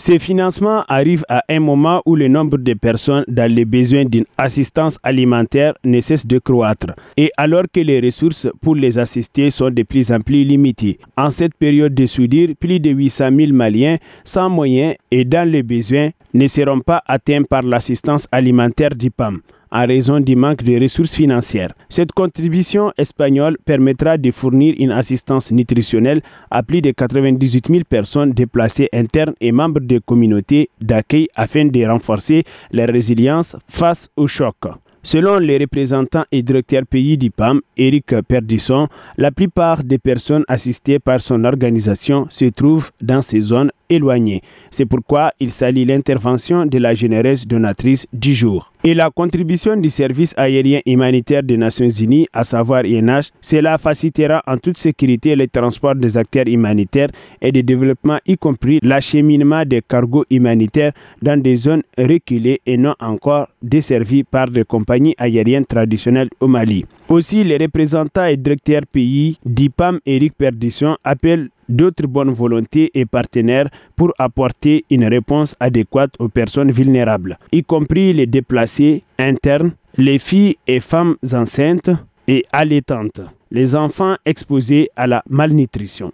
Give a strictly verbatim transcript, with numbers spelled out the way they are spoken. Ces financements arrivent à un moment où le nombre de personnes dans les besoins d'une assistance alimentaire ne cesse de croître et alors que les ressources pour les assister sont de plus en plus limitées. En cette période de soudure, plus de huit cent mille Maliens sans moyens et dans les besoins ne seront pas atteints par l'assistance alimentaire du P A M. En raison du manque de ressources financières. Cette contribution espagnole permettra de fournir une assistance nutritionnelle à plus de quatre-vingt-dix-huit mille personnes déplacées internes et membres de communautés d'accueil afin de renforcer leur résilience face au choc. Selon les représentants et directeurs pays du P A M, Eric Perdisson, la plupart des personnes assistées par son organisation se trouvent dans ces zones éloignées. C'est pourquoi il salue l'intervention de la généreuse donatrice du jour. Et la contribution du service aérien humanitaire des Nations Unies, à savoir I N H, cela facilitera en toute sécurité le transport des acteurs humanitaires et de développement, y compris l'acheminement des cargos humanitaires dans des zones reculées et non encore desservies par des compagnies aériennes traditionnelles au Mali. Aussi, les représentants et directeurs pays du P A M, Eric Perdisson, appellent d'autres bonnes volontés et partenaires pour apporter une réponse adéquate aux personnes vulnérables, y compris les déplacés internes, les filles et femmes enceintes et allaitantes, les enfants exposés à la malnutrition.